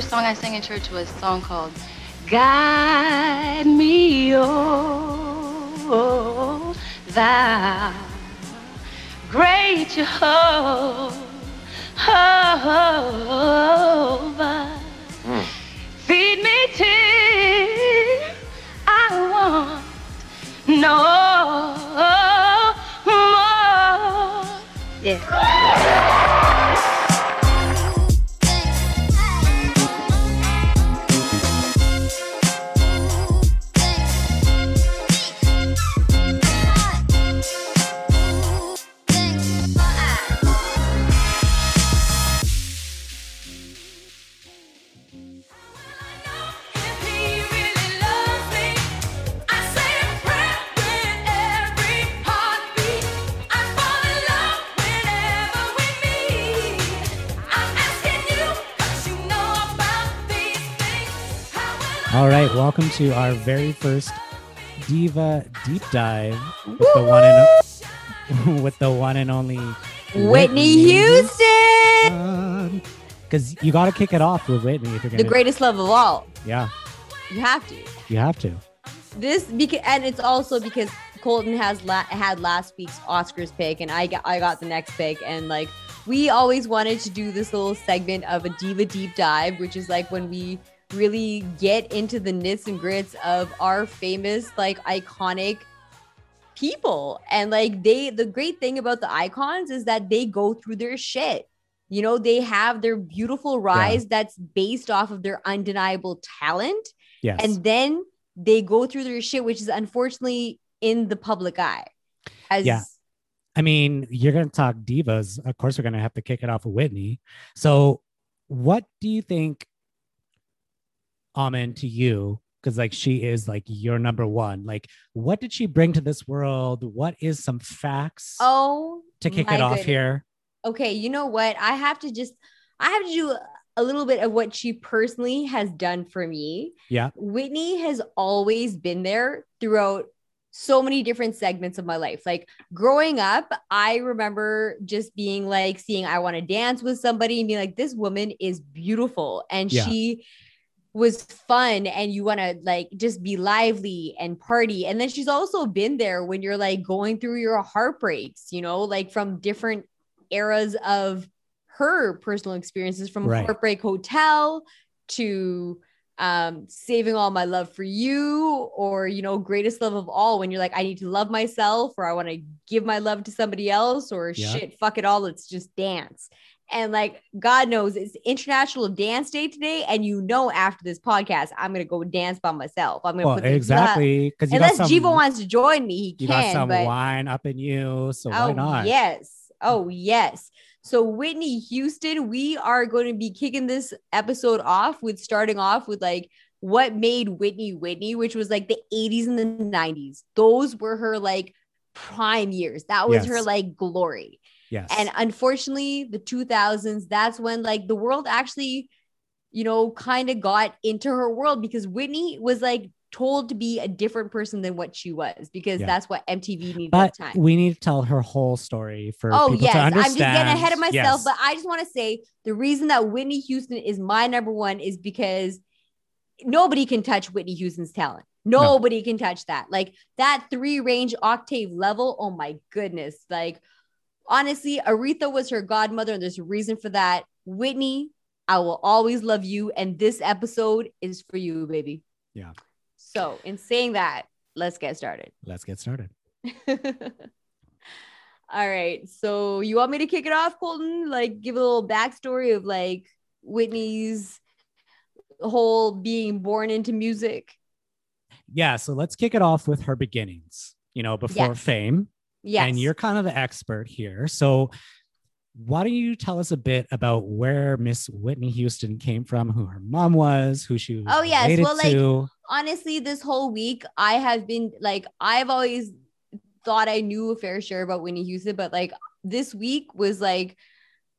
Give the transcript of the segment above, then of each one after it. first song I sang in church was a song called Guide Me, Oh, Thou Great Jehovah. Feed me till I want no more. Yeah. All right, welcome to our very first Diva Deep Dive with the one and only Whitney Houston. Because you got to kick it off with Whitney if you're gonna. The greatest love of all. Yeah. You have to. You have to. And it's also because Colton has had last week's Oscars pick, and I got the next pick, and like we always wanted to do this little segment of a Diva Deep Dive, which is like when we really get into the nits and grits of our famous, like, iconic people. And like the great thing about the icons is that they go through their shit. You know, they have their beautiful rise that's based off of their undeniable talent. Yes. And then they go through their shit, which is unfortunately in the public eye. I mean, you're going to talk divas. Of course, we're going to have to kick it off with Whitney. So what do you think, amen to you, because like she is like your number one. Like, what did she bring to this world? What is some facts? Oh, to kick it off here. Okay, you know what? I have to do a little bit of what she personally has done for me. Yeah, Whitney has always been there throughout so many different segments of my life. Like growing up, I remember just being like seeing I Want to Dance with Somebody and being like, this woman is beautiful, and she was fun, and you want to like just be lively and party. And then she's also been there when you're like going through your heartbreaks, you know, like from different eras of her personal experiences, from Heartbreak Hotel to Saving All My Love for You, or, you know, Greatest Love of All, when you're like, I need to love myself, or I want to give my love to somebody else, or shit, fuck it all, let's just dance. And like, God knows it's International Dance Day today. And you know, after this podcast, I'm going to go dance by myself. I'm going to exactly. Because unless Jiva wants to join me, he can. You got some wine up in you. So why not? Yes. Oh, yes. So Whitney Houston, we are going to be kicking this episode off with starting off with like what made Whitney Whitney, which was like the 80s and the 90s. Those were her like prime years. That was her like glory. Yes. And unfortunately, the 2000s, that's when like the world actually, you know, kind of got into her world, because Whitney was like told to be a different person than what she was, because that's what MTV needed at the time. We need to tell her whole story for people to understand. I'm just getting ahead of myself, but I just want to say the reason that Whitney Houston is my number one is because nobody can touch Whitney Houston's talent. Nobody can touch that. Like that 3 range octave level. Oh my goodness. Like, honestly, Aretha was her godmother, and there's a reason for that. Whitney, I will always love you, and this episode is for you, baby. Yeah. So in saying that, let's get started. All right. So you want me to kick it off, Colton? Like give a little backstory of like Whitney's whole being born into music? Yeah. So let's kick it off with her beginnings, you know, before fame. Yes. And you're kind of the expert here. So why don't you tell us a bit about where Miss Whitney Houston came from, who her mom was, who she was related to. Like, honestly, this whole week, I have been like, I've always thought I knew a fair share about Whitney Houston, but like this week was like,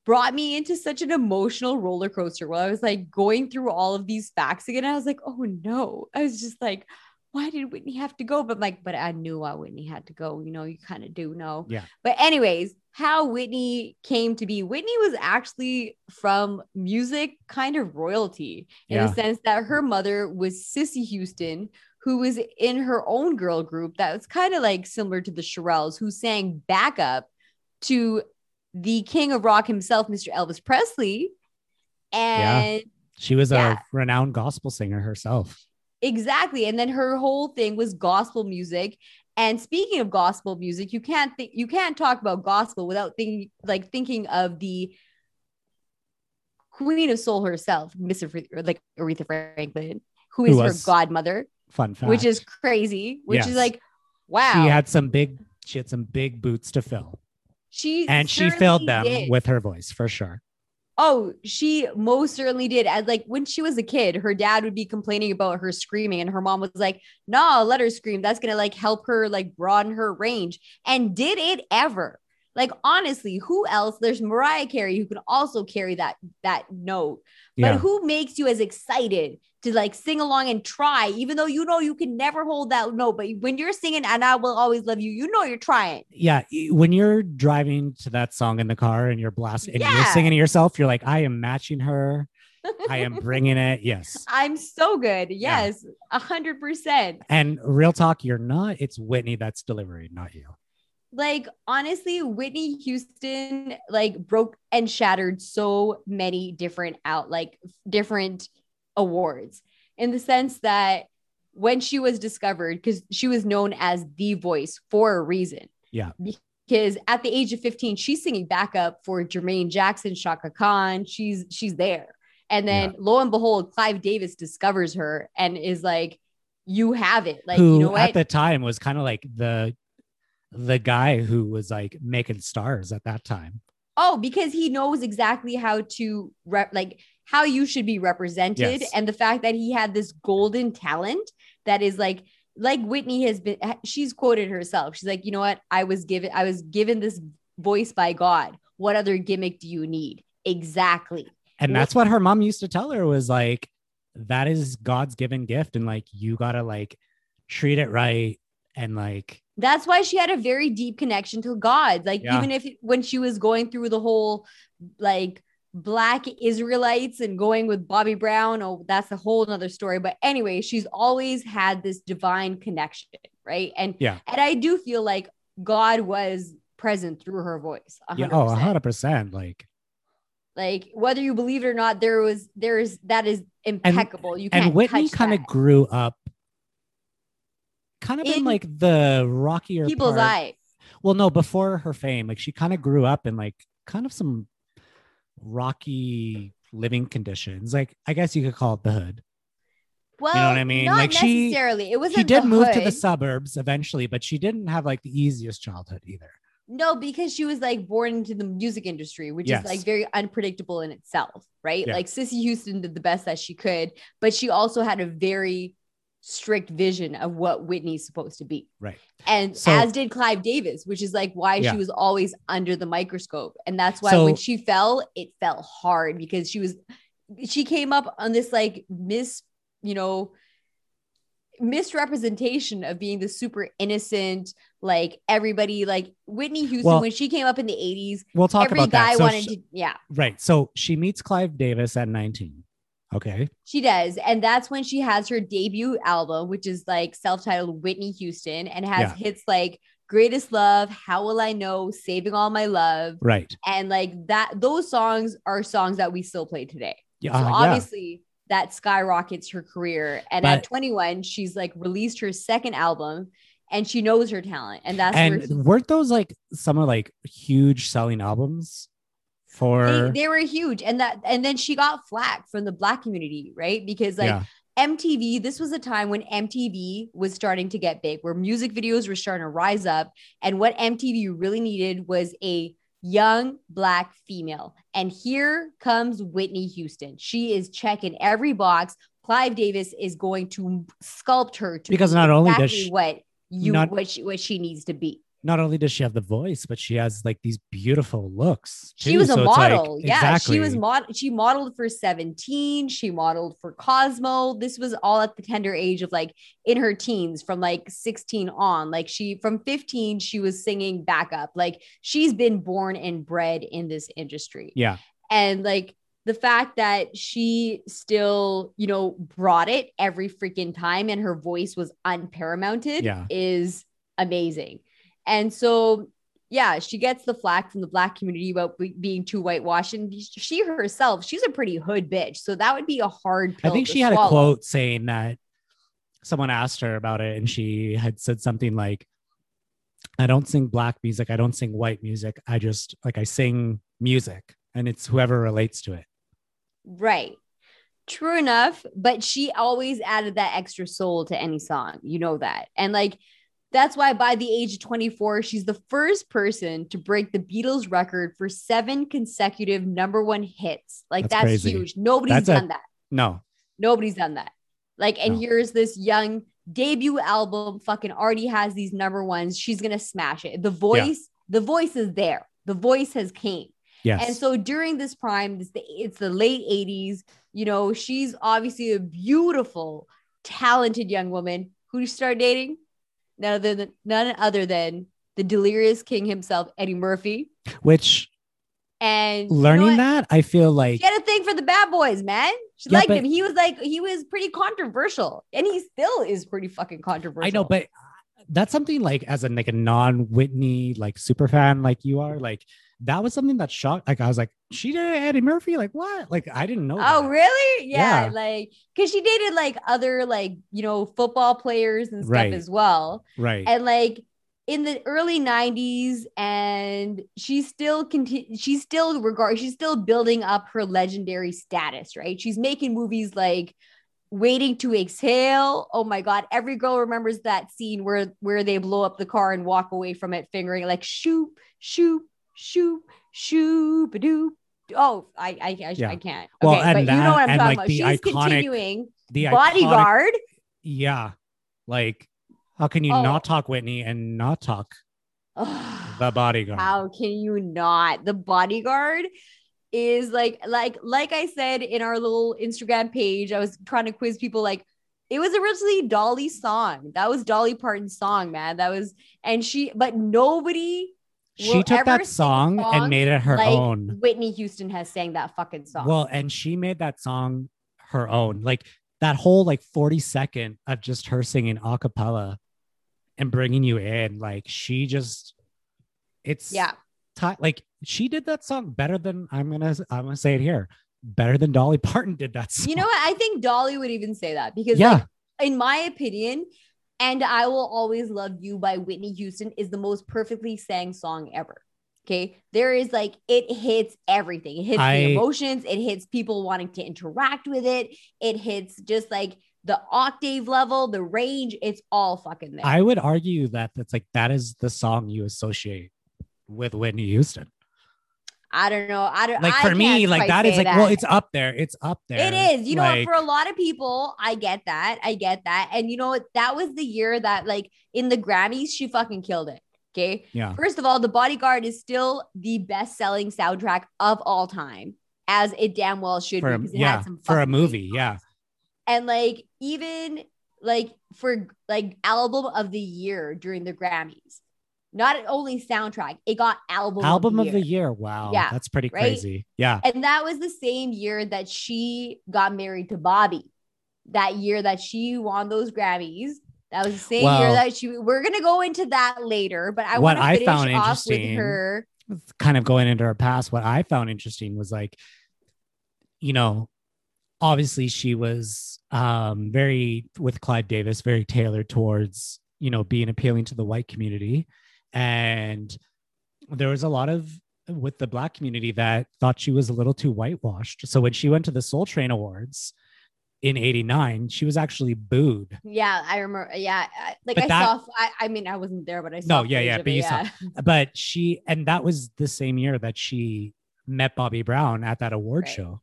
brought me into such an emotional roller coaster while I was like going through all of these facts again. I was like, oh no. I was just like, why did Whitney have to go? But I knew why Whitney had to go. You know, you kind of do know. Yeah. But anyways, how Whitney came to be. Whitney was actually from music kind of royalty in the sense that her mother was Sissy Houston, who was in her own girl group that was kind of like similar to the Shirelles, who sang backup to the king of rock himself, Mr. Elvis Presley. And she was a renowned gospel singer herself. Exactly. And then her whole thing was gospel music. And speaking of gospel music, you can't talk about gospel without thinking of the queen of soul herself, Aretha Franklin, who was her godmother. Fun fact. Which is crazy. Which is like, wow. She had some big boots to fill. She filled them with her voice for sure. Oh, she most certainly did. As like when she was a kid, her dad would be complaining about her screaming, and her mom was like, "No, let her scream. That's gonna like help her like broaden her range." And did it ever? Like honestly, who else? There's Mariah Carey who can also carry that note. But who makes you as excited to like sing along and try, even though you know you can never hold that note? But when you're singing, "And I Will Always Love You," you know you're trying. Yeah, when you're driving to that song in the car and you're blasting, and you're singing to yourself, you're like, "I am matching her. I am bringing it. Yes, I'm so good. Yes, 100%." And real talk, you're not. It's Whitney that's delivering, not you. Like, honestly, Whitney Houston, like, broke and shattered so many different awards, in the sense that when she was discovered, because she was known as the voice for a reason. Yeah. Because at the age of 15, she's singing backup for Jermaine Jackson, Chaka Khan. She's there. And then lo and behold, Clive Davis discovers her and is like, "You have it." Like, who, you know what? At the time was kind of like the guy who was like making stars at that time. Oh, because he knows exactly how to how you should be represented. Yes. And the fact that he had this golden talent that is like Whitney has been, she's quoted herself. She's like, "You know what? I was given this voice by God. What other gimmick do you need?" Exactly. And that's what her mom used to tell her, was like, that is God's given gift. And like, you got to like treat it right. And like, that's why she had a very deep connection to God. Like, even if when she was going through the whole like Black Israelites and going with Bobby Brown, oh, that's a whole nother story. But anyway, she's always had this divine connection. Right. And, and I do feel like God was present through her voice. 100%. Yeah, oh, 100%. Like whether you believe it or not, there is, that is impeccable. You can't touch that. And Whitney kind of grew up kind of in like the rockier people's eye. Well, no, before her fame, like she kind of grew up in like kind of some rocky living conditions. Like, I guess you could call it the hood. Well, you know what I mean? Not like necessarily. It wasn't. She did move to the suburbs eventually, but she didn't have like the easiest childhood either. No, because she was like born into the music industry, which is like very unpredictable in itself, right? Yeah. Like Sissy Houston did the best that she could, but she also had a very strict vision of what Whitney's supposed to be. Right. And so, as did Clive Davis, which is like why she was always under the microscope. And that's why when she fell, it fell hard, because she came up on this like misrepresentation of being the super innocent, like everybody, like Whitney Houston, when she came up in the 80s, we'll talk every about guy that. So wanted she, to, yeah. Right. So she meets Clive Davis at 19. Okay. She does. And that's when she has her debut album, which is like self-titled Whitney Houston, and has hits like Greatest Love, How Will I Know, Saving All My Love. Right. And like that, those songs are songs that we still play today. Yeah. So obviously that skyrockets her career. And at 21, she's like released her second album, and she knows her talent. And that's weren't those like some of like huge selling albums? They were huge, and then she got flack from the Black community, right? Because like MTV, this was a time when MTV was starting to get big, where music videos were starting to rise up, and what MTV really needed was a young Black female. And here comes Whitney Houston. She is checking every box. Clive Davis is going to sculpt her to because not only does she what she needs to be. not only does she have the voice, but she has like these beautiful looks too. She was a model. Like, yeah. Exactly. She was she modeled for 17. She modeled for Cosmo. This was all at the tender age of like in her teens from like 16 on, like from 15, she was singing backup. Like she's been born and bred in this industry. Yeah. And like, the fact that she still, you know, brought it every freaking time and her voice was unparamounted is amazing. And so, yeah, she gets the flack from the Black community about being too whitewashed. And she herself, she's a pretty hood bitch. So that would be a hard pill to swallow. I think she had a quote saying that someone asked her about it and she had said something like, I don't sing Black music. I don't sing white music. I just, like, I sing music and it's whoever relates to it. Right. True enough. But she always added that extra soul to any song. You know that. And like, that's why by the age of 24, she's the first person to break the Beatles record for 7 consecutive #1 hits. Like that's huge. Nobody's done that. No, nobody's done that. Like, and here's this young debut album fucking already has these #1s. She's going to smash it. The voice is there. The voice has came. Yes. And so during this prime, it's the late 80s, you know, she's obviously a beautiful, talented young woman who started dating none other than the delirious king himself, Eddie Murphy. I feel like she had a thing for the bad boys, man. She liked him. He was pretty controversial, and he still is pretty fucking controversial. I know, but that's something like as a non-Whitney like super fan like you are, like that was something that shocked. Like I was like, she dated Eddie Murphy? Like what? Like I didn't know. Oh, that. Really? Yeah, yeah. Like because she dated like other like, you know, football players and stuff as well. Right. And like in the early 90s, and she's still building up her legendary status, right? She's making movies like Waiting to Exhale. Oh my God. Every girl remembers that scene where they blow up the car and walk away from it, fingering like shoop, shoop, shoop, shoop, doop. Oh, I can't. Well, okay, but you know what I'm talking about. She's continuing the Bodyguard. Yeah. Like, how can you not talk Whitney and not talk The Bodyguard? How can you not? The Bodyguard is like I said in our little Instagram page, I was trying to quiz people. Like, it was originally Dolly's song. That was Dolly Parton's song, man. But nobody. She took that song and made it her own. Whitney Houston has sang that fucking song. Well, and she made that song her own. Like that whole like 40-second of just her singing a cappella and bringing you in. Like she just, she did that song better than I'm gonna say it here. Better than Dolly Parton did that song. You know what? I think Dolly would even say that because, in my opinion, "And I Will Always Love You" by Whitney Houston is the most perfectly sang song ever. Okay, there is like, it hits everything. It hits the emotions. It hits people wanting to interact with it. It hits just like the octave level, the range. It's all fucking there. I would argue that is the song you associate with Whitney Houston. I don't know. Well, it's up there. It's up there. It is. You know, for a lot of people, I get that. And you know what? That was the year that like in the Grammys, she fucking killed it. Okay. Yeah. First of all, The Bodyguard is still the best selling soundtrack of all time, as it damn well should be. Because it had some for a movie. Songs. Yeah. And like, even like for like album of the year during the Grammys. Not only soundtrack, it got album of the year. Wow. Yeah. That's pretty crazy. Yeah. And that was the same year that she got married to Bobby. That year that she won those Grammys. That was the same year that we're going to go into that later, but I want to finish off with her. Kind of going into her past. What I found interesting was like, you know, obviously she was very, with Clive Davis, very tailored towards, you know, being appealing to the white community. And there was a lot with the Black community that thought she was a little too whitewashed. So when she went to the Soul Train Awards in 89, she was actually booed. Yeah, I remember. Yeah. Like I wasn't there, but I saw. No, yeah, yeah. But you saw. But that was the same year that she met Bobby Brown at that award show.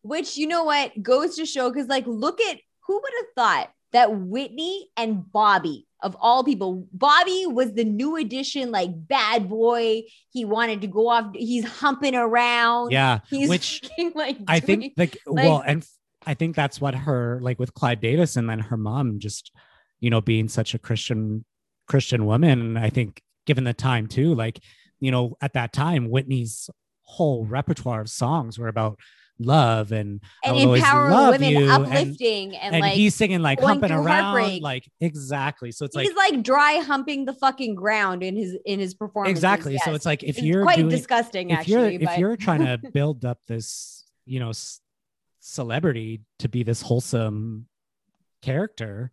Which, you know what, goes to show, because like, look at, who would have thought that Whitney and Bobby of all people. Bobby was the New Edition, like, bad boy. He wanted to go off. He's humping around. Yeah. He's I think that's what her, like, with Clive Davis, and then her mom just, you know, being such a Christian woman. And I think given the time too, like, you know, at that time, Whitney's whole repertoire of songs were about love and empowering women, uplifting, and like, he's singing like humping around, heartbreak. Like, exactly. So it's like, he's like dry humping the fucking ground in his performance. Exactly. Yes. So it's like, if you're trying to build up this, you know, celebrity to be this wholesome character,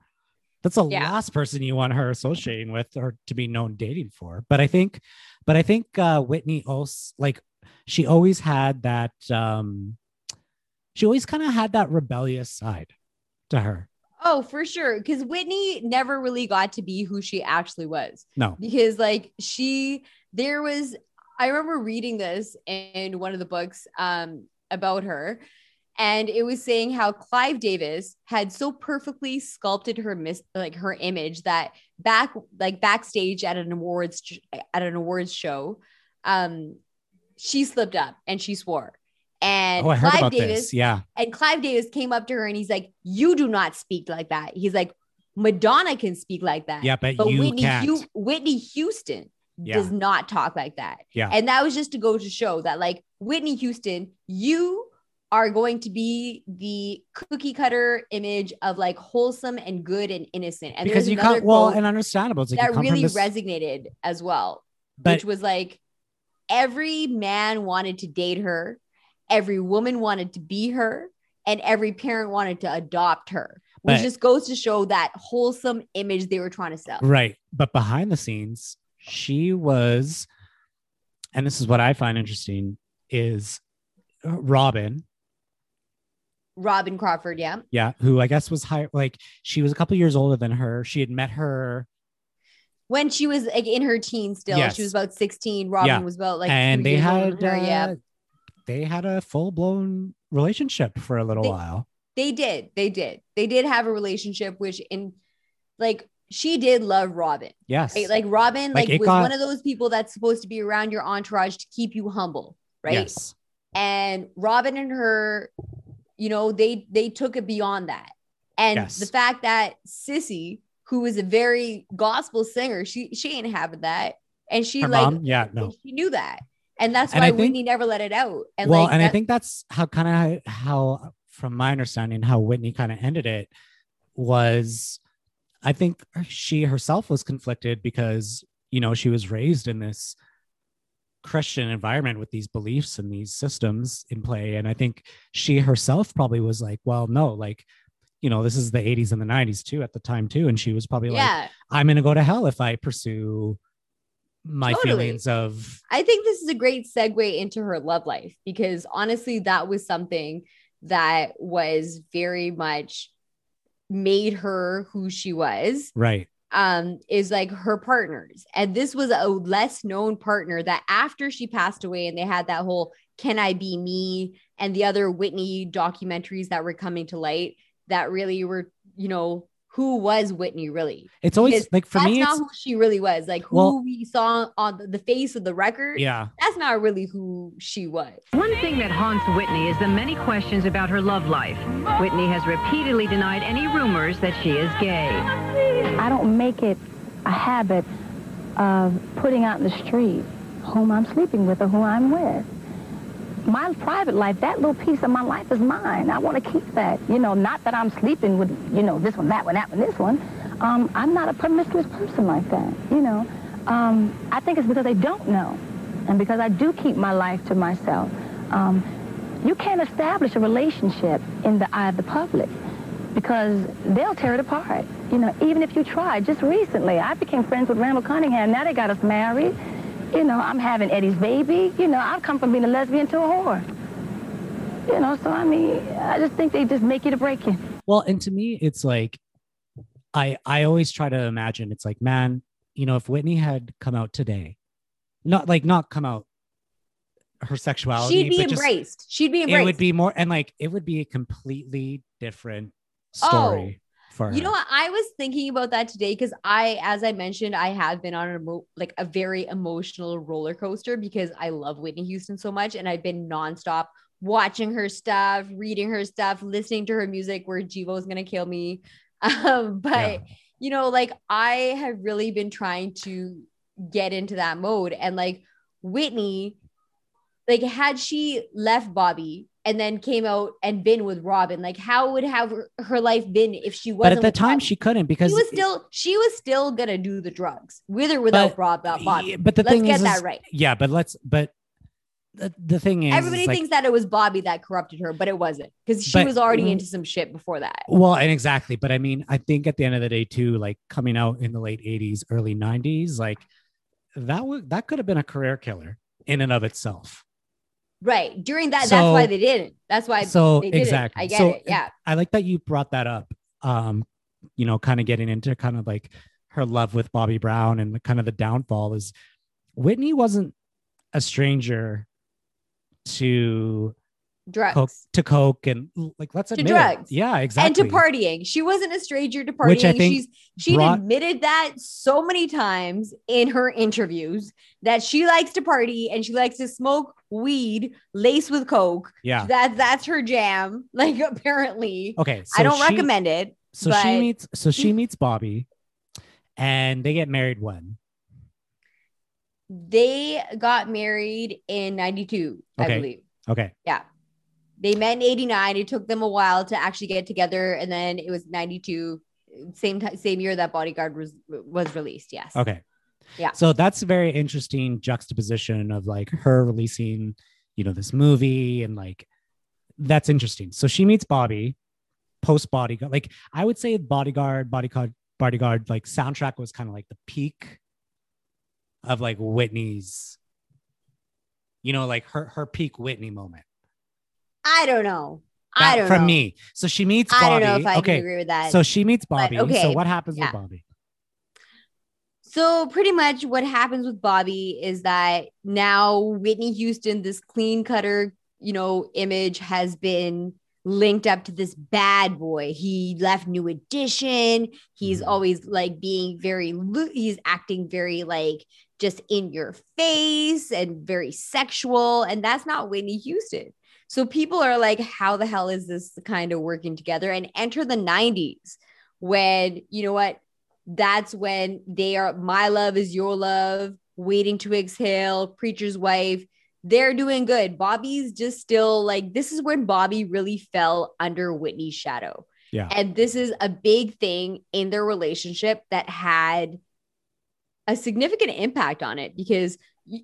that's the last person you want her associating with or to be known dating for. But I think Whitney also, like, she always had that, she always kind of had that rebellious side to her. Oh, for sure. Because Whitney never really got to be who she actually was. No. Because, like, I remember reading this in one of the books about her. And it was saying how Clive Davis had so perfectly sculpted her image that backstage at an awards show, she slipped up and she swore. And I heard Clive about Davis, this. Yeah. And Clive Davis came up to her and he's like, "You do not speak like that." He's like, "Madonna can speak like that." Yeah, but you can't. Whitney Houston does not talk like that. Yeah. And that was just to go to show that, like, Whitney Houston, you are going to be the cookie cutter image of, like, wholesome and good and innocent. And because you come, well, and understandable. It's like that really resonated as well, which was like, every man wanted to date her, every woman wanted to be her, and every parent wanted to adopt her, which just goes to show that wholesome image they were trying to sell. Right. But behind the scenes, she was, and this is what I find interesting, is Robin Crawford, yeah. Yeah, who I guess was high, like, she was a couple years older than her. She had met her when she was, like, in her teens still. Yes. She was about 16. Robin was about, like, and they had her, they had a full-blown relationship for a little while. They did have a relationship, which, in, like, she did love Robin. Yes. Right? Like, Robin, like was one of those people that's supposed to be around your entourage to keep you humble, right? Yes. And Robin and her, you know, they took it beyond that. And the fact that Sissy, who was a very gospel singer, she ain't having that. And she, her like, mom? Yeah, no. She knew that. And that's why Whitney never let it out. And well, like, and I think that's how kind of how, from my understanding, how Whitney kind of ended it was, I think she herself was conflicted because, you know, she was raised in this Christian environment with these beliefs and these systems in play. And I think she herself probably was like, well, no, like, you know, this is the 80s and the 90s too, at the time too. And she was probably like, I'm going to go to hell if I pursue my feelings of. I think this is a great segue into her love life, because honestly, that was something that was very much made her who she was. Right. Is like her partners. And this was a less known partner that after she passed away and they had that whole Can I Be Me and the other Whitney documentaries that were coming to light that really were, you know, who was Whitney really? It's always because, like, for that's me, that's not who she really was. Like, who we saw on the face of the record. Yeah. That's not really who she was. One thing that haunts Whitney is the many questions about her love life. Whitney has repeatedly denied any rumors that she is gay. I don't make it a habit of putting out in the street whom I'm sleeping with or who I'm with. My private life, that little piece of my life is mine. I want to keep that. You know, not that I'm sleeping with, you know, this one, that one, that one, this one. I'm not a promiscuous person like that, you know. I think it's because they don't know, and because I do keep my life to myself. You can't establish a relationship in the eye of the public, because they'll tear it apart. You know, even if you try. Just recently, I became friends with Randall Cunningham. Now they got us married. You know, I'm having Eddie's baby. You know, I've come from being a lesbian to a whore. You know, so I mean, I just think they just make you to break you. Well, and to me, it's like, I always try to imagine, it's like, man, you know, if Whitney had come out today, not come out her sexuality. She'd be embraced. She'd be embraced. It would be more, and like, it would be a completely different story. for her. You know what? I was thinking about that today because as I mentioned, I have been on a very emotional roller coaster because I love Whitney Houston so much. And I've been nonstop watching her stuff, reading her stuff, listening to her music where Jivo is going to kill me. You know, like I have really been trying to get into that mode. And like Whitney, like had she left Bobby and then came out and been with Robin, like how would have her life been if she wasn't? But at the time she couldn't, because she was still going to do the drugs with or without Bobby. But the thing is, that right. Yeah. The thing is, everybody thinks that it was Bobby that corrupted her, but it wasn't, because she was already into some shit before that. Well, and exactly. But I mean, I think at the end of the day too, like coming out in the late 80s, early 90s, like that could have been a career killer in and of itself. Right. During that, that's why they didn't. That's why they didn't. Exactly. I get it. Yeah. I like that you brought that up. You know, kind of getting into kind of like her love with Bobby Brown and kind of the downfall is Whitney wasn't a stranger to drugs, coke, and like let's admit drugs. Yeah, exactly. And to partying, she wasn't a stranger to partying. Which I think she admitted that so many times in her interviews that she likes to party and she likes to smoke weed laced with coke. Yeah, that's her jam. Like apparently, okay, so I don't recommend it. So she meets Bobby, and they get married when? They got married in 92, okay. I believe. Okay. Yeah. They met in 89. It took them a while to actually get together. And then it was 92, same year that Bodyguard was released. Yes. Okay. Yeah. So that's a very interesting juxtaposition of like her releasing, you know, this movie and like, that's interesting. So she meets Bobby post Bodyguard. Like I would say Bodyguard, like soundtrack was kind of like the peak of like Whitney's, you know, like her peak Whitney moment. I don't know. From me. So she meets Bobby. I don't know if I can agree with that. So she meets Bobby. Okay. So what happens with Bobby? So pretty much what happens with Bobby is that now Whitney Houston, this clean cutter, you know, image has been linked up to this bad boy. He left New Edition. He's always like being very he's acting very like just in your face and very sexual, and that's not Whitney Houston. So people are like, how the hell is this kind of working together? And enter the 90s when, you know what, that's when they are My Love Is Your Love, Waiting to Exhale, Preacher's Wife. They're doing good. Bobby's just still like, this is when Bobby really fell under Whitney's shadow. Yeah. And this is a big thing in their relationship that had a significant impact on it, because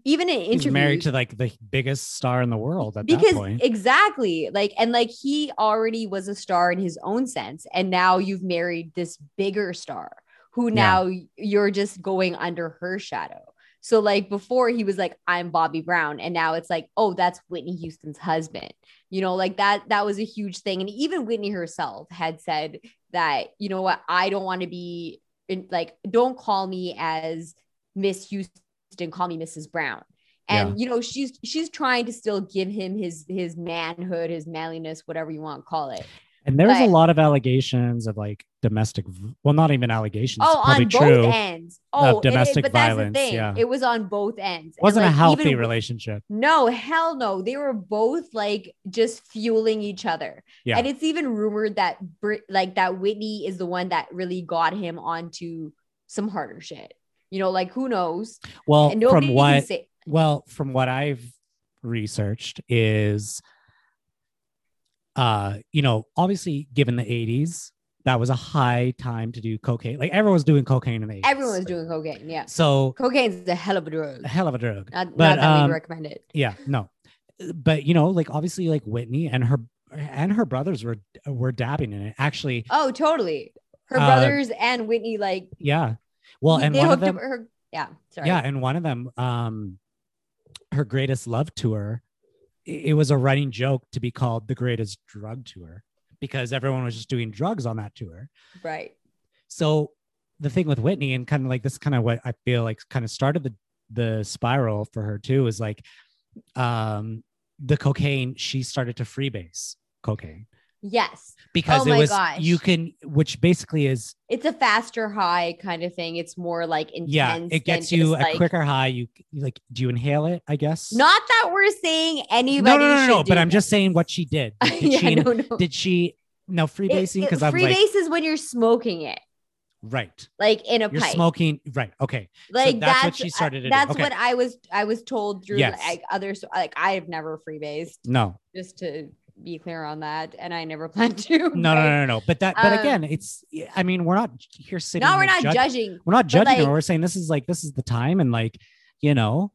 even in interviews, he's married to like the biggest star in the world at that point. Exactly. Like, and like he already was a star in his own sense. And now you've married this bigger star who now you're just going under her shadow. So like before he was like, I'm Bobby Brown. And now it's like, oh, that's Whitney Houston's husband. You know, like that was a huge thing. And even Whitney herself had said that, you know what, I don't want to be don't call me as Miss Houston, call me Mrs. Brown. And, you know, she's trying to still give him his manhood, his manliness, whatever you want to call it. And there was a lot of allegations of like domestic, well, not even allegations. Oh, on both ends. Oh, domestic violence. Yeah. It was on both ends. It wasn't a healthy relationship. No, hell no. They were both like just fueling each other. Yeah. And it's even rumored that that Whitney is the one that really got him onto some harder shit. You know, like who knows? Well, from what I've researched is, you know, obviously given the 80s, that was a high time to do cocaine. Like everyone was doing cocaine in the 80s. Everyone was doing cocaine. Yeah. So cocaine's a hell of a drug. Not that we recommend it. Yeah, no. But you know, like obviously like Whitney and her brothers were dabbing in it. Actually. Oh, totally. Her brothers and Whitney, like, yeah. Well, and one of them, her greatest love tour. It was a running joke to be called the greatest drug tour because everyone was just doing drugs on that tour. Right. So the thing with Whitney and kind of like this kind of what I feel like kind of started the spiral for her too is like the cocaine, she started to freebase cocaine. Yes. Because you can, which basically is, it's a faster high kind of thing. It's more like intense. Yeah, it gets you a quicker high. You like, do you inhale it? I guess. Not that we're saying anybody. No. But I'm just saying what she did. Did she freebasing? Because I'm like, freebase is when you're smoking it. Right. Like in a pipe. You're smoking. Right. Okay. Like so that's what she started. What I was told through like others. Like I have never freebased. No. Just to be clear on that, and I never plan to. No. But again, it's. I mean, we're not here sitting. No, we're not judging. We're not judging. Like, we're saying this is the time, and like, you know,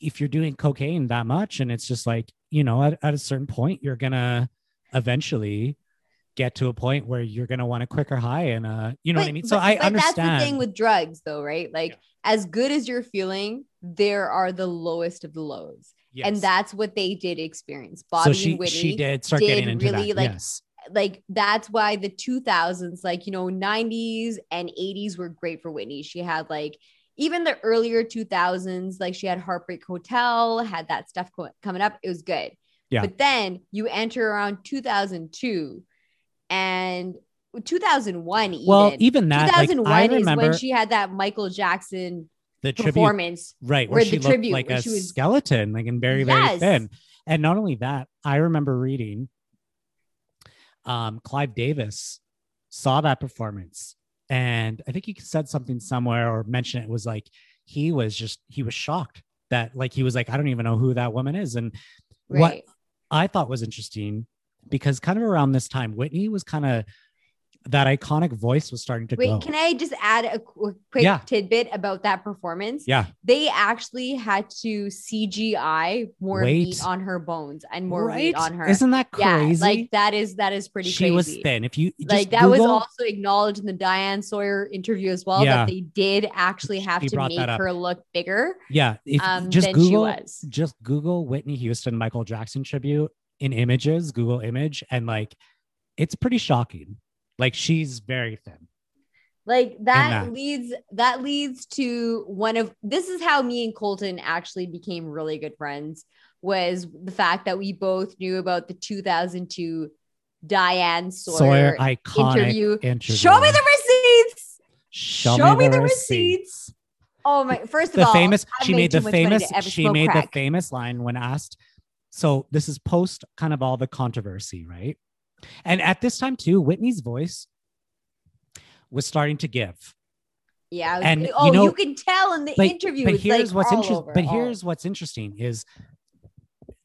if you're doing cocaine that much, and it's just like, you know, at a certain point, you're gonna eventually get to a point where you're going to want a quicker high and what I mean? So I understand. That's the thing with drugs though, right? Like as good as you're feeling, there are the lowest of the lows. Yes. And that's what they did experience. Bobby and Whitney she did getting into really that. Like that's why the 2000s, like, you know, 90s and 80s were great for Whitney. She had like, even the earlier 2000s, like she had Heartbreak Hotel, had that stuff coming up. It was good. Yeah. But then you enter around 2002, and 2001 even 2001 like, I remember, is when she had that Michael Jackson performance tribute, right, where she looked like a skeleton, like, and very very thin. And not only that, I remember reading Clive Davis saw that performance, and I think he said something somewhere or mentioned it, was like he was shocked that, like, he was like, I don't even know who that woman is. And what I thought was interesting, because kind of around this time, Whitney was kind of, that iconic voice was starting to go. Can I just add a quick tidbit about that performance? Yeah. They actually had to CGI more meat on her bones and more meat on her. Isn't that crazy? Yeah, like that is pretty crazy. She was thin. If you like, that was also acknowledged in the Diane Sawyer interview as well, that they did actually have to make her look bigger. Yeah. Just Google Whitney Houston, Michael Jackson tribute in images, Google image, and like, it's pretty shocking. Like, she's very thin. Like that leads to this is how me and Colton actually became really good friends, was the fact that we both knew about the 2002 Diane Sawyer iconic interview. Show me the receipts. Show me the receipts. Oh my, first of all, she made the famous line when asked. So this is post kind of all the controversy, right? And at this time too, Whitney's voice was starting to give. Yeah. You can tell in the interview. But here's what's interesting. Is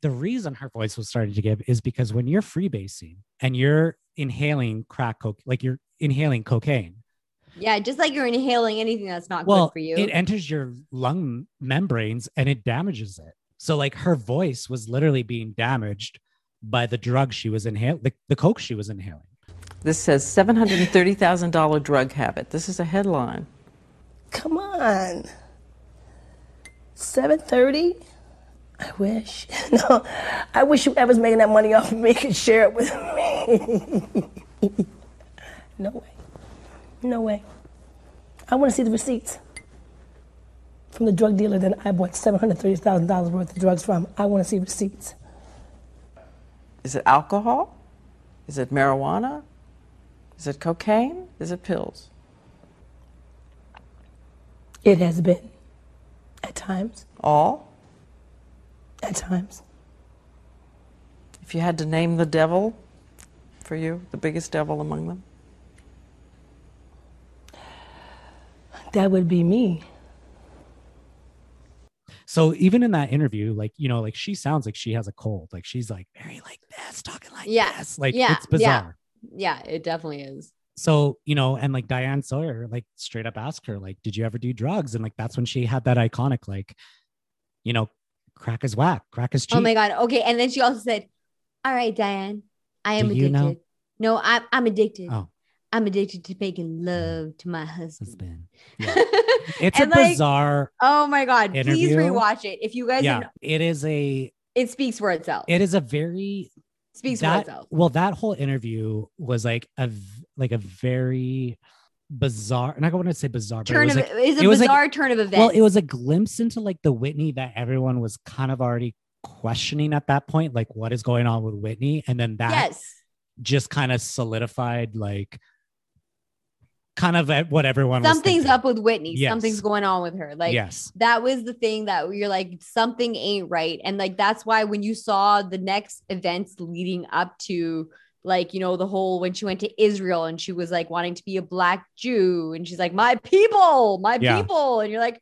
the reason her voice was starting to give is because when you're freebasing and you're inhaling cocaine. Yeah, just like you're inhaling anything that's not good for you. It enters your lung membranes and it damages it. So like her voice was literally being damaged by the drug she was inhaling, the coke she was inhaling. This says $730,000 drug habit. This is a headline. Come on. 730? I wish. No, I wish you was making that money off of me could share it with me. No way. I want to see the receipts from the drug dealer that I bought $730,000 worth of drugs from. I want to see receipts. Is it alcohol? Is it marijuana? Is it cocaine? Is it pills? It has been. At times. All? At times. If you had to name the devil for you, the biggest devil among them? That would be me. So even in that interview, like, you know, like she sounds like she has a cold, like she's like very like this, talking like this, like it's bizarre. Yeah, it definitely is. So, you know, and like Diane Sawyer, like straight up asked her, like, did you ever do drugs? And like, that's when she had that iconic, like, you know, crack is whack, crack is cheap. Oh my God. Okay. And then she also said, all right, Diane, I am addicted. No, I'm addicted. Oh. I'm addicted to making love to my husband. Yeah. It's a bizarre. Oh my God. Interview. Please rewatch it. If you guys. Yeah. It speaks for itself. It is a very. Speaks for itself. Well, that whole interview was like a very bizarre. And I don't want to say bizarre. It was a bizarre turn of events. Well, it was a glimpse into like the Whitney that everyone was kind of already questioning at that point. Like, what is going on with Whitney? And then that. Yes. just kind of solidified, like, kind of what everyone was thinking. Something's up with Whitney. Yes. Something's going on with her. Like, yes, that was the thing that you're like, something ain't right. And like, that's why when you saw the next events leading up to, like, you know, the whole, when she went to Israel and she was like wanting to be a Black Jew and she's like, my people. And you're like,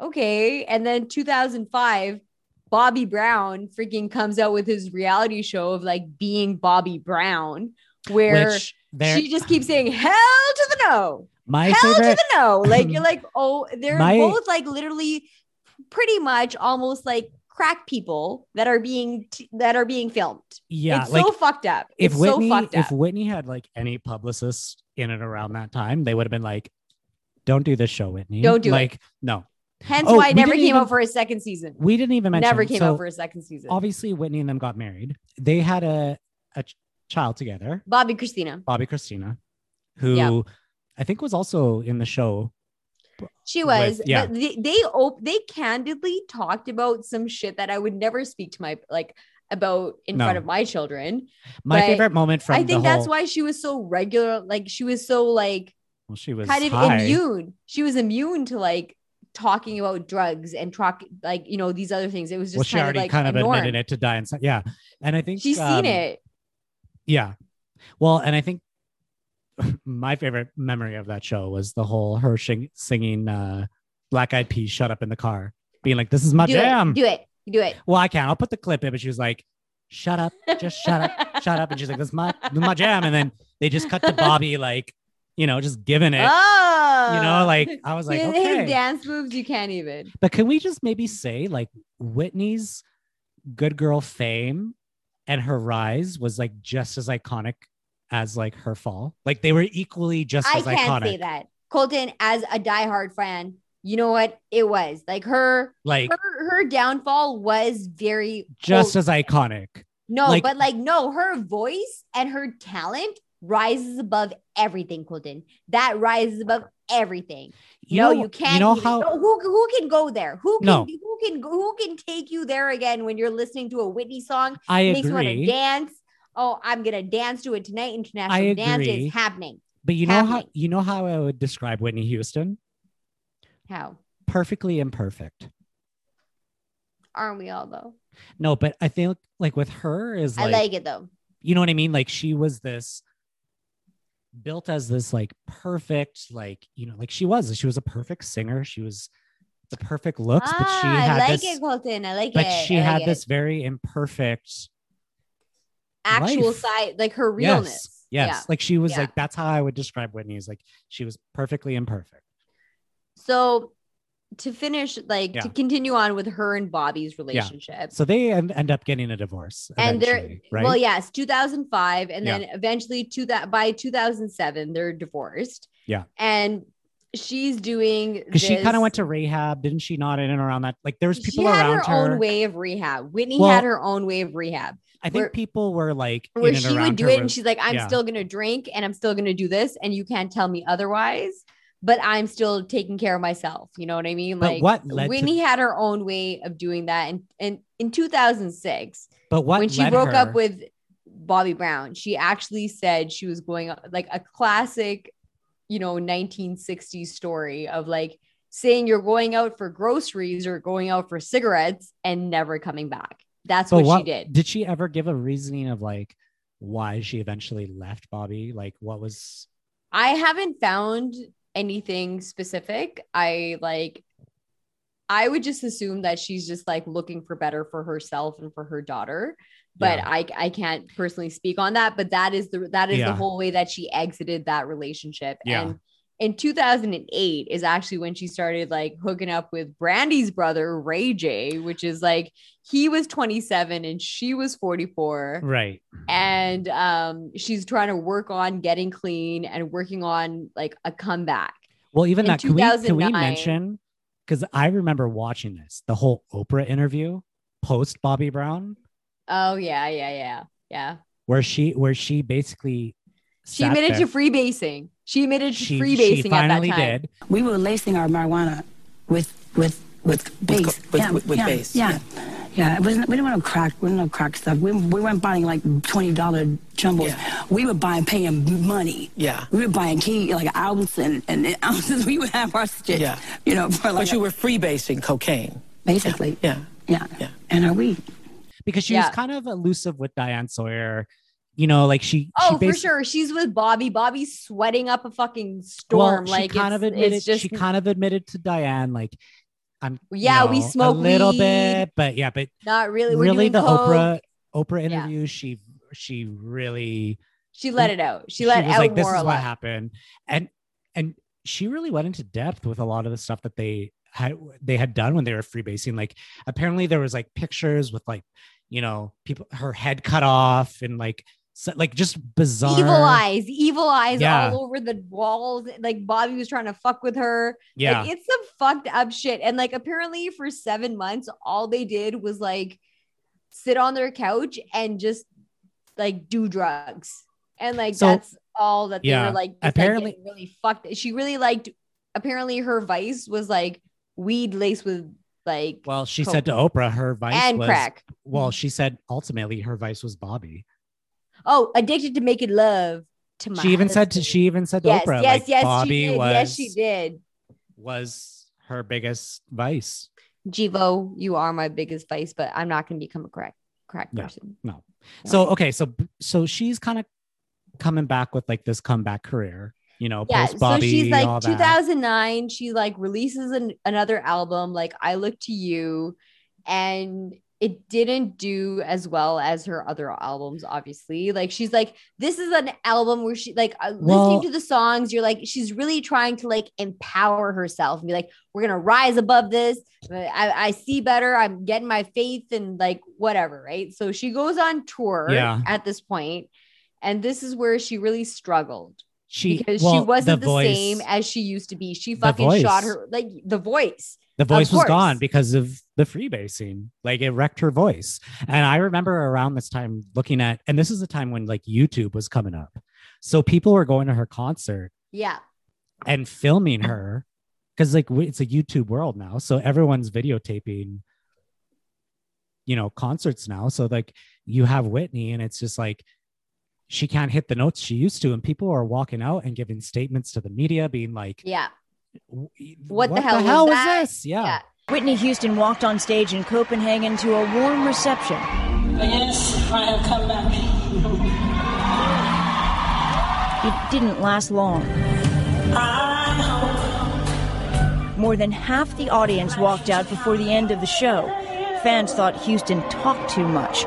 okay. And then 2005, Bobby Brown freaking comes out with his reality show of like being Bobby Brown, where she just keeps saying hell to the no, like, you're like, oh, they're both like literally pretty much almost like crack people that are being filmed. Yeah, it's like, so fucked up. If Whitney had like any publicists in and around that time, they would have been like, "Don't do this show, Whitney. Don't do it." Like, no. Hence why it never came out for a second season. We didn't even mention it. Never came out for a second season. Obviously, Whitney and them got married. They had a child together. Bobby Christina, who I think was also in the show. She was. With, yeah. But they candidly talked about some shit that I would never speak to my, like, about in front of my children. My favorite moment from that's why she was so regular. Like, she was so, like, well, she was kind of immune. She was immune to, like, talking about drugs and like, you know, these other things. It was just she already kind of admitted it to Diane. Yeah. And I think she's seen it. Yeah. Well, and I think my favorite memory of that show was the whole her singing Black Eyed Peas "Shut Up" in the car, being like, this is my jam. Do it. Well, I can't. I'll put the clip in, but she was like, shut up, just shut up. And she's like, this is my jam. And then they just cut to Bobby, like, you know, just giving it. Oh, you know, like, I was like, okay. His dance moves, you can't even. But can we just maybe say, like, Whitney's good girl fame and her rise was like just as iconic as like her fall? Like, they were equally just as iconic. I can't say that. Colton, as a diehard fan, you know what it was like. Her downfall was very just as iconic. No, like, but like, no, her voice and her talent rises above everything, Colton. That rises above everything. You can't. You know how who can go there? Who can take you there again when you're listening to a Whitney song? It makes you want to dance. Oh, I'm gonna dance to it tonight. International dance is happening. But you know how I would describe Whitney Houston? How? Perfectly imperfect. Aren't we all, though? No, but I think like with her is like, I like it though. You know what I mean? Like, she was this, built as this like perfect, like, you know, like she was a perfect singer. She was the perfect looks, but she had I like it, Colton. But she had this very imperfect actual life. Side, like her realness. Yes. Yeah. Like she was like, that's how I would describe Whitney, is like, she was perfectly imperfect. So to finish, like to continue on with her and Bobby's relationship. Yeah. So they end up getting a divorce. And they're, right? Well, yes, 2005. And then eventually by 2007, they're divorced. Yeah. And she's doing, because she kind of went to rehab, didn't she? Not in and around that. Like, there was people around her. She had her own way of rehab. Whitney had her own way of rehab. I think people were like, where she would do it, and she's like, I'm still going to drink and I'm still going to do this, and you can't tell me otherwise, but I'm still taking care of myself. You know what I mean? Like, Whitney had her own way of doing that. And in 2006, when she broke up with Bobby Brown, she actually said she was going, like, a classic, you know, 1960s story of like saying you're going out for groceries or going out for cigarettes and never coming back. That's what she did. Did she ever give a reasoning of like why she eventually left Bobby? Like, what was... I haven't found anything specific. I would just assume that she's just like looking for better for herself and for her daughter, but I can't personally speak on that, but that is the whole way that she exited that relationship. Yeah. And in 2008 is actually when she started like hooking up with Brandy's brother, Ray J, which is like, he was 27 and she was 44. Right. And she's trying to work on getting clean and working on like a comeback. Well, even in that, can we mention, because I remember watching this, the whole Oprah interview post Bobby Brown. Oh, yeah. Where she basically... She admitted to freebasing. She admitted to freebasing at that time. Did. We were lacing our marijuana with base. With base. Yeah. It wasn't, we didn't want no crack stuff. We weren't buying like $20 jumbles. Yeah. we were buying, paying money. Yeah. We were buying key, like ounces and ounces. We would have our stitch. Yeah. You know, for like. But you were freebasing cocaine. Basically. Yeah. Yeah. Yeah. And our weed. Because she was kind of elusive with Diane Sawyer. You know, like she. Oh, she for sure. She's with Bobby. Bobby's sweating up a fucking storm. Well, like, she kind of admitted to Diane, like, we smoke a little bit, but yeah, but not really. Really, the coke. Oprah interview, she really let it out. She let out like, more. This is what happened, and she really went into depth with a lot of the stuff that they had done when they were freebasing. Like apparently there was like pictures with like, you know, people, her head cut off and like. So, like just bizarre evil eyes all over the walls. Like Bobby was trying to fuck with her. Yeah, like, it's some fucked up shit. And like apparently for 7 months, all they did was like sit on their couch and just like do drugs. And like that's all that they were like. Apparently, like, really fucked. She really liked. Apparently, her vice was like weed laced with. Like, well, she said to Oprah, her vice and was crack. Well, she said ultimately her vice was Bobby. Oh, addicted to making love to my. She even said to Oprah, yes, like, yes, Bobby she did. Yes, she did. Was her biggest vice. Jivo, you are my biggest vice, but I'm not going to become a crack person. No. So okay, so she's kind of coming back with like this comeback career, you know. Yeah. Post Bobby, so she's like all 2009. That. She like releases another album, like I Look to You, and. It didn't do as well as her other albums, obviously. Like, she's like, this is an album where she, like, listening to the songs, you're like, she's really trying to, like, empower herself and be like, we're going to rise above this. I see better. I'm getting my faith and, like, whatever, right? So she goes on tour at this point, and this is where she really struggled. She wasn't the same as she used to be. She fucking shot her, like, the voice. The voice was gone because of the freebasing. Like it wrecked her voice. And I remember around this time looking at, and this is the time when like YouTube was coming up. So people were going to her concert. Yeah. And filming her because like it's a YouTube world now. So everyone's videotaping, you know, concerts now. So like you have Whitney and it's just like, she can't hit the notes she used to. And people are walking out and giving statements to the media being like, yeah. What the hell was this? Yeah. Whitney Houston walked on stage in Copenhagen to a warm reception. But yes, I have come back. It didn't last long. More than half the audience walked out before the end of the show. Fans thought Houston talked too much.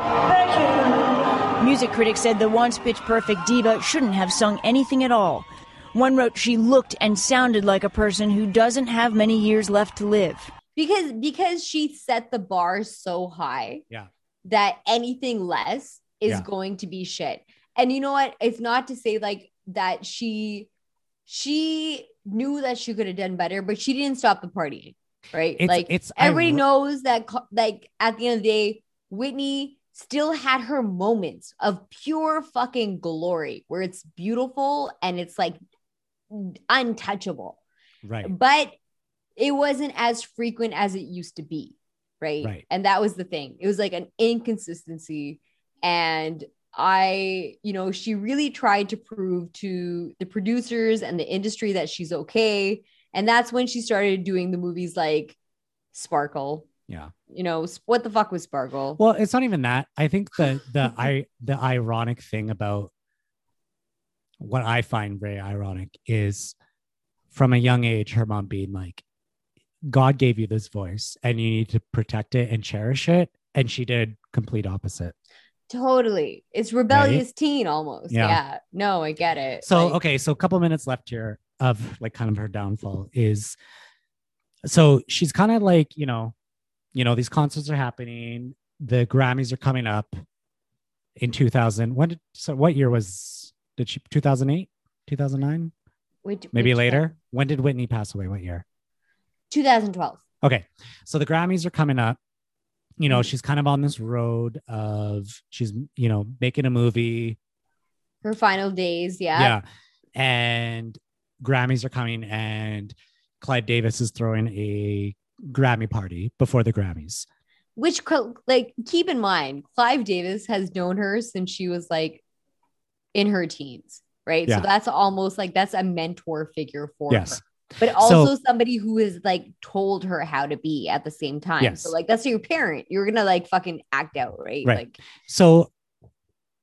Music critics said the once pitch-perfect diva shouldn't have sung anything at all. One wrote she looked and sounded like a person who doesn't have many years left to live. Because she set the bar so high that anything less is going to be shit. And you know what? It's not to say like that she knew that she could have done better, but she didn't stop the partying, right? Everybody knows that like at the end of the day, Whitney still had her moments of pure fucking glory where it's beautiful and it's like untouchable, right? But it wasn't as frequent as it used to be, right? And that was the thing. It was like an inconsistency, and I, you know, she really tried to prove to the producers and the industry that she's okay, and that's when she started doing the movies like Sparkle. Yeah, you know, what the fuck was Sparkle? Well, it's not even that. I think the ironic thing about. What I find very ironic is from a young age, her mom being like, God gave you this voice and you need to protect it and cherish it. And she did complete opposite. Totally. It's rebellious, right? Teen almost. Yeah. No, I get it. So, So a couple minutes left here of like kind of her downfall is. So she's kind of like, you know, these concerts are happening. The Grammys are coming up in 2000. What year was? Did she 2008, 2009, maybe later? When did Whitney pass away? What year? 2012. Okay. So the Grammys are coming up. You know, she's kind of on this road of she's, you know, making a movie. Her final days. Yeah. Yeah. And Grammys are coming and Clive Davis is throwing a Grammy party before the Grammys. Which, like, keep in mind, Clive Davis has known her since she was like, in her teens, right? Yeah. So that's almost like that's a mentor figure for yes. her. But also somebody who has like told her how to be at the same time. Yes. So like, that's your parent. You're going to like fucking act out, right? Right. Like, so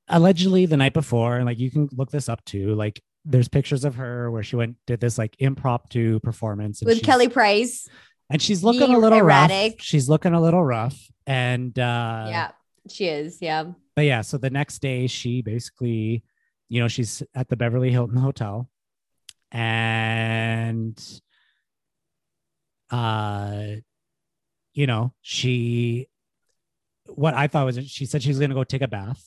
allegedly the night before, and like, you can look this up too. Like there's pictures of her where she did this like impromptu performance with Kelly Price. And she's looking a little erratic. Rough. She's looking a little rough. And yeah, she is. Yeah. But yeah. So the next day she basically, you know, she's at the Beverly Hilton Hotel. And, you know, what I thought was, she said she was going to go take a bath,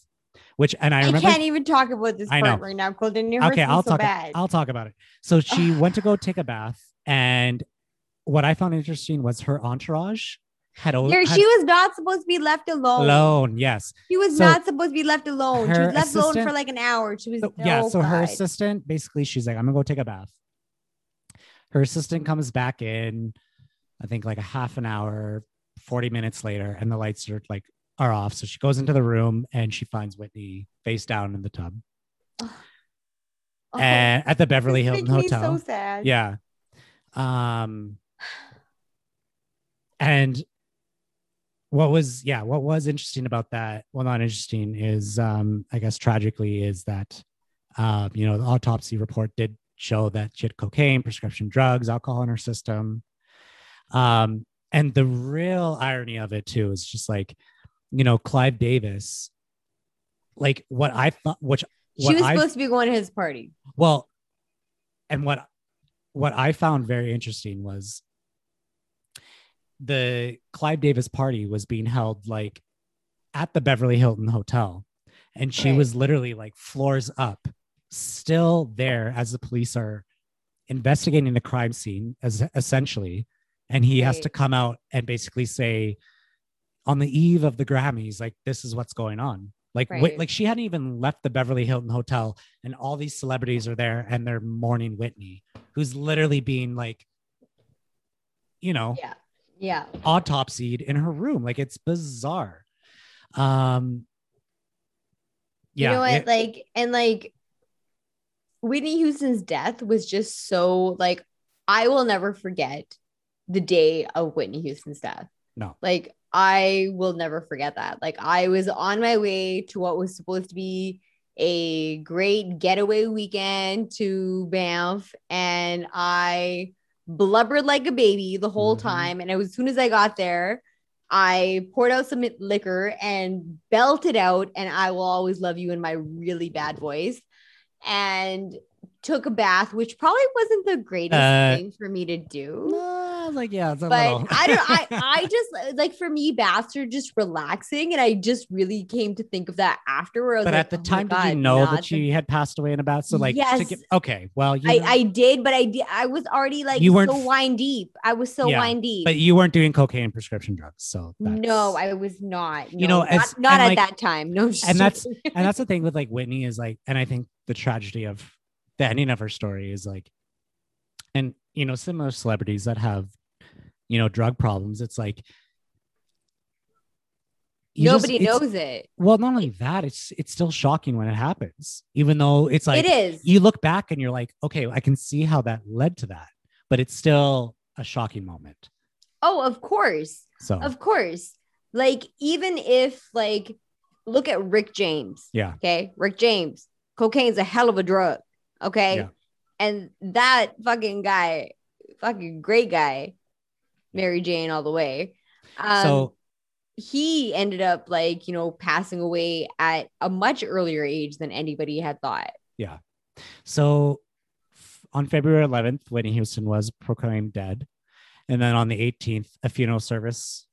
which, and I can't even talk about this part right now. Okay. I'll talk about it. So she went to go take a bath. And what I found interesting was her entourage she was not supposed to be left alone. Yes. She was not supposed to be left alone. She was left alone for like an hour. She was So her assistant, basically, she's like, I'm gonna go take a bath. Her assistant comes back in, I think like a half an hour, 40 minutes later, and the lights are off. So she goes into the room and she finds Whitney face down in the tub. And at the Beverly Hilton Hotel. So sad. Yeah. And what was interesting about that? Well, not interesting is, I guess, tragically, is that, you know, the autopsy report did show that she had cocaine, prescription drugs, alcohol in her system. And the real irony of it, too, is just like, you know, Clive Davis, like what I thought, supposed to be going to his party. Well, and what I found very interesting was, the Clive Davis party was being held like at the Beverly Hilton Hotel. And she was literally like floors up, still there as the police are investigating the crime scene essentially. And he has to come out and basically say on the eve of the Grammys, like, this is what's going on. Like, like she hadn't even left the Beverly Hilton Hotel and all these celebrities are there and they're mourning Whitney, who's literally being like, you know, autopsied in her room. Like, it's bizarre. You know what? Whitney Houston's death was just so like, I will never forget the day of Whitney Houston's death. No, like I will never forget that. Like I was on my way to what was supposed to be a great getaway weekend to Banff, and I blubbered like a baby the whole time. And as soon as I got there, I poured out some liquor and belted out "And I Will Always Love You" in my really bad voice, and took a bath, which probably wasn't the greatest thing for me to do. I just like, for me, baths are just relaxing, and I just really came to think of that afterwards. But at the time, did you know that she had passed away in a bath? So like, yes. I did, but I was already like, you weren't so wine deep. I was so wine deep. But you weren't doing cocaine, prescription drugs, so no, I was not. No, you know, not at that time. No, and that's the thing with like Whitney is like, and I think the tragedy of the ending of her story is like, and you know, similar celebrities that have, you know, drug problems, it's like nobody knows it. Well, not only that, it's still shocking when it happens, even though it's like, it is. You look back and you're like, okay, I can see how that led to that, but it's still a shocking moment. Oh, of course. Like, even if like, look at Rick James. Yeah. Okay. Rick James, cocaine's a hell of a drug. Okay. Yeah. And that fucking guy, fucking great guy, Mary Jane all the way. He ended up like, you know, passing away at a much earlier age than anybody had thought. Yeah. So on February 11th, Whitney Houston was proclaimed dead. And then on the 18th, a funeral service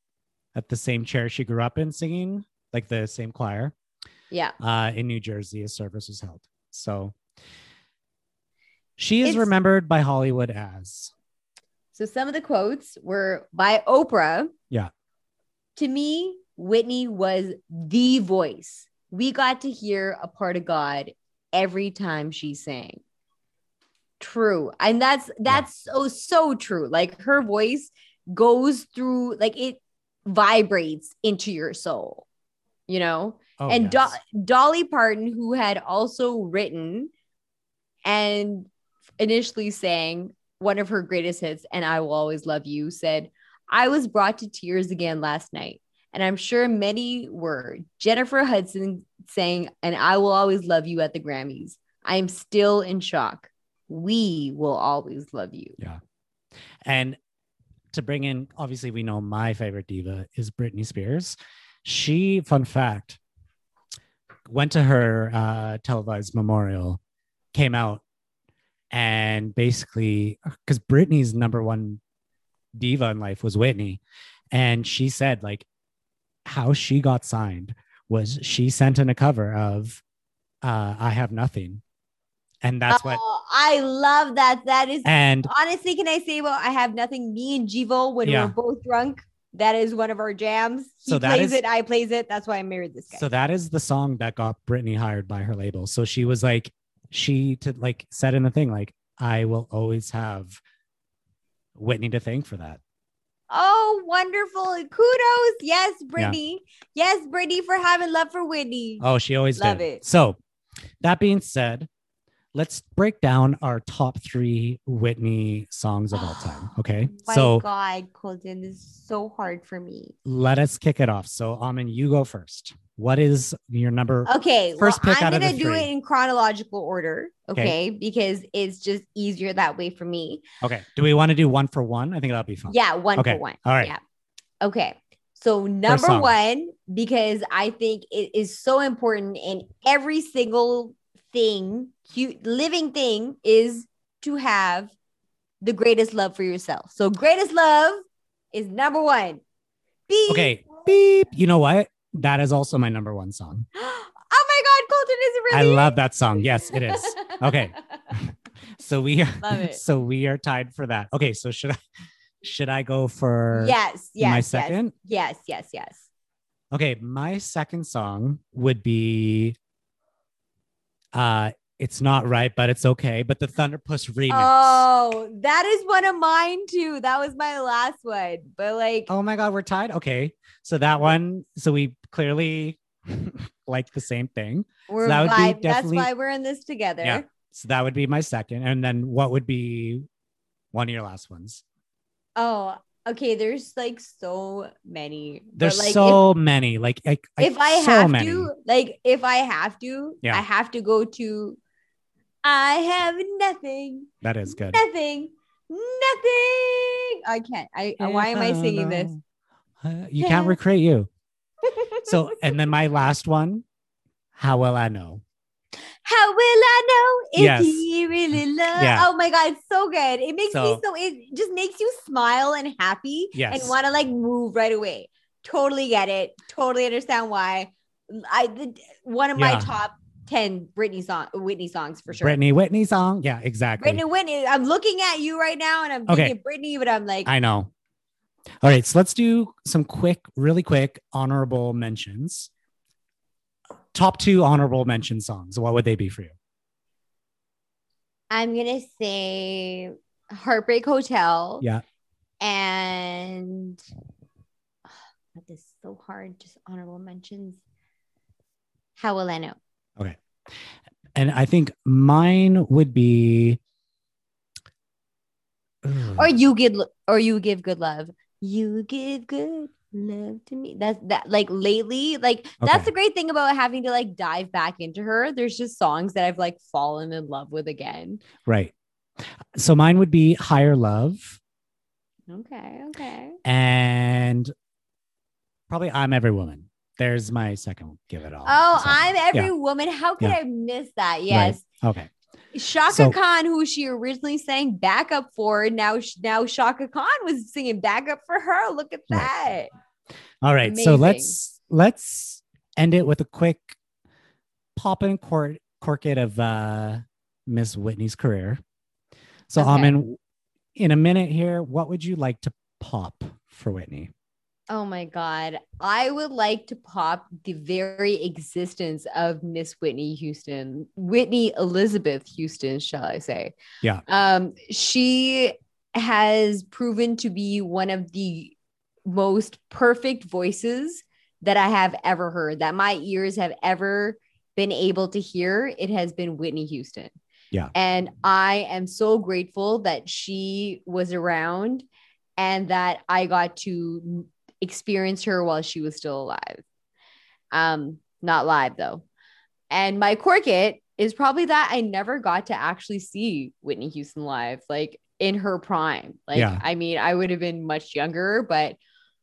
at the same church she grew up in, singing like the same choir. Yeah. In New Jersey, a service was held. So she is remembered by Hollywood as. So some of the quotes were by Oprah. Yeah. To me, Whitney was the voice. We got to hear a part of God every time she sang. True. And that's so true. Like, her voice goes through, like, it vibrates into your soul. you know? Oh, and yes. Dolly Parton, who had also written and initially sang one of her greatest hits, And I Will Always Love You, said, I was brought to tears again last night. And I'm sure many were. Jennifer Hudson sang, And I Will Always Love You at the Grammys. I am still in shock. We will always love you. Yeah. And to bring in, obviously, we know my favorite diva is Britney Spears. She, fun fact, went to her televised memorial, came out, and basically, because Britney's number one diva in life was Whitney. And she said, like, how she got signed was she sent in a cover of I Have Nothing. And that's what I love that. That is, and honestly, can I say, well, I Have Nothing. Me and Jivo, when we're both drunk, that is one of our jams. I plays it. That's why I married this guy. So that is the song that got Britney hired by her label. So she was like, said in the thing, like, I will always have Whitney to thank for that. Oh, wonderful. Kudos. Yes, Britney. Yeah. Yes, Britney, for having love for Whitney. Oh, she always love did. It. So that being said, let's break down our top three Whitney songs of all time. Okay. My God, Colton, this is so hard for me. Let us kick it off. So, Amin, you go first. What is your number? Okay. First pick out of the three. I'm going to do it in chronological order. Okay. Because it's just easier that way for me. Okay. Do we want to do one for one? I think that'll be fun. Yeah. One for one. All right. Yeah. Okay. So number one, because I think it is so important in every single living thing is to have the greatest love for yourself. So greatest love is number one. Beep. Okay. Beep. You know what? That is also my number one song. Oh my God, Colton, is it really? I love that song. Yes, it is. Okay. So we are tied for that. Okay. So should I go for my second? Yes. Okay. My second song would be It's Not Right, But It's Okay, but the Thunder Puss remix. Oh, that is one of mine too. That was my last one. But like, oh my God, we're tied. Okay. So that one, we clearly like the same thing. We're live. That's why we're in this together. Yeah. So that would be my second. And then what would be one of your last ones? Oh, okay. There's like so many. There's like, so many. If I have to, I have to go to I Have Nothing. That is good. Nothing. I can't. Why am I singing this? You can't recreate you. So, and then my last one, How Will I Know? How will I know if he really loves? Yeah. Oh my God, it's so good. It makes it just makes you smile and happy and want to like move right away. Totally get it. Totally understand why. One of my top 10 Whitney songs for sure. Whitney song. Yeah, exactly. Whitney. I'm looking at you right now and I'm thinking Britney, but I'm like, I know. All right. So let's do some really quick honorable mentions. Top two honorable mention songs. What would they be for you? I'm going to say Heartbreak Hotel. Yeah. And this is so hard. Just honorable mentions. How Will I Know? Okay. And I think mine would be. You give good love. You give good love to me. That's the great thing about having to like dive back into her. There's just songs that I've like fallen in love with again. Right. So mine would be Higher Love. Okay. And probably I'm Every Woman. There's my second. Give It All. Oh, so, I'm Every Woman. How could I miss that? Yes. Right. Okay. Chaka Khan, who she originally sang backup for, now Chaka Khan was singing backup for her. Look at that! Right. All right, amazing. So let's end it with a quick pop and corkit of Miss Whitney's career. So, Amin, in a minute here, what would you like to pop for Whitney? Oh my God, I would like to pop the very existence of Miss Whitney Houston, Whitney Elizabeth Houston, shall I say? Yeah. She has proven to be one of the most perfect voices that I have ever heard, that my ears have ever been able to hear, it has been Whitney Houston. Yeah. And I am so grateful that she was around and that I got to experience her while she was still alive. Not live though. And my corkit is probably that I never got to actually see Whitney Houston live, like in her prime. Like, yeah. I mean, I would have been much younger, but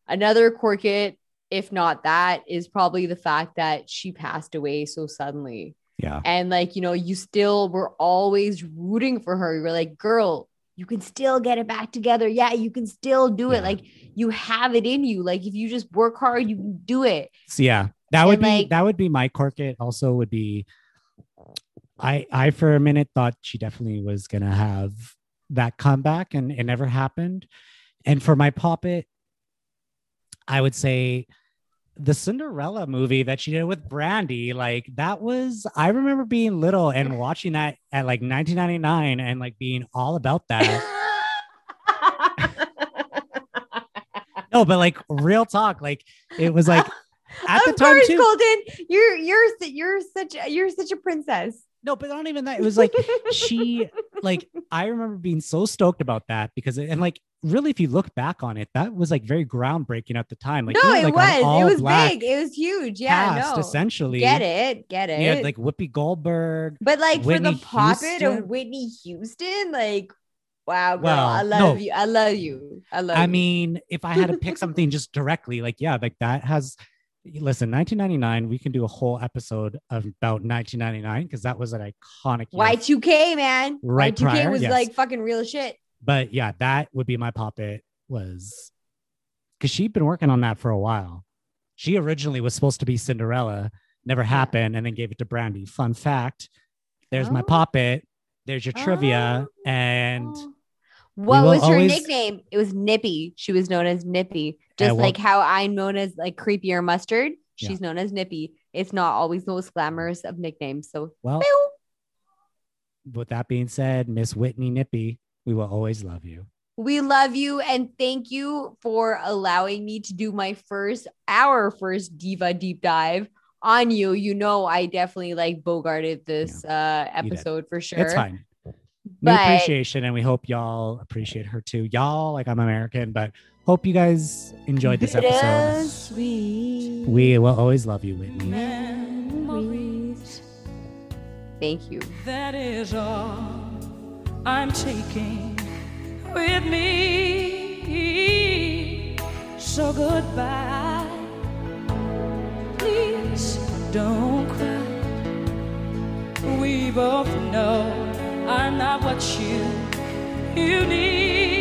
another corkit, if not that, is probably the fact that she passed away so suddenly. Yeah. And like, you know, you still were always rooting for her. You were like, girl, you can still get it back together. Yeah, you can still do it. Yeah. Like you have it in you. Like if you just work hard, you can do it. So, yeah, that would be my corkit. Also would be, I for a minute thought she definitely was going to have that comeback and it never happened. And for my poppet, I would say the Cinderella movie that she did with Brandy, like that was, I remember being little and watching that at like 1999 and like being all about that. No, but like real talk, like it was like at the time too. Colton, you're such a princess. No, but not even that. It was like she, like I remember being so stoked about that because and like really, if you look back on it, that was like very groundbreaking at the time. Like, no, it was. It was big. It was huge. Yeah, cast, no. Essentially, get it. Yeah, like Whoopi Goldberg, but like Whitney for the poppet of Whitney Houston, like wow, girl, well, I love you. I mean, if I had to pick something just directly, like yeah, like that has. Listen, 1999, we can do a whole episode about 1999 because that was an iconic year. Y2K, man. Right, Y2K prior, was yes. Like fucking real shit. But yeah, that would be my poppet was because she'd been working on that for a while. She originally was supposed to be Cinderella, never happened, and then gave it to Brandy. Fun fact. There's my poppet. There's your trivia. And what was her nickname? It was Nippy. She was known as Nippy. Just like how I'm known as like Creepy or Mustard. She's known as Nippy. It's not always the most glamorous of nicknames. So well, with that being said, Miss Whitney Nippy, we will always love you. We love you. And thank you for allowing me to do my first diva deep dive on you. You know, I definitely like bogarted this episode for sure. It's fine. New appreciation, and we hope y'all appreciate her too. Y'all, like I'm American, but hope you guys enjoyed this episode. Sweet. We will always love you, Whitney. Memories. Thank you. That is all I'm taking with me. So goodbye. Please don't cry. We both know I'm not what you need.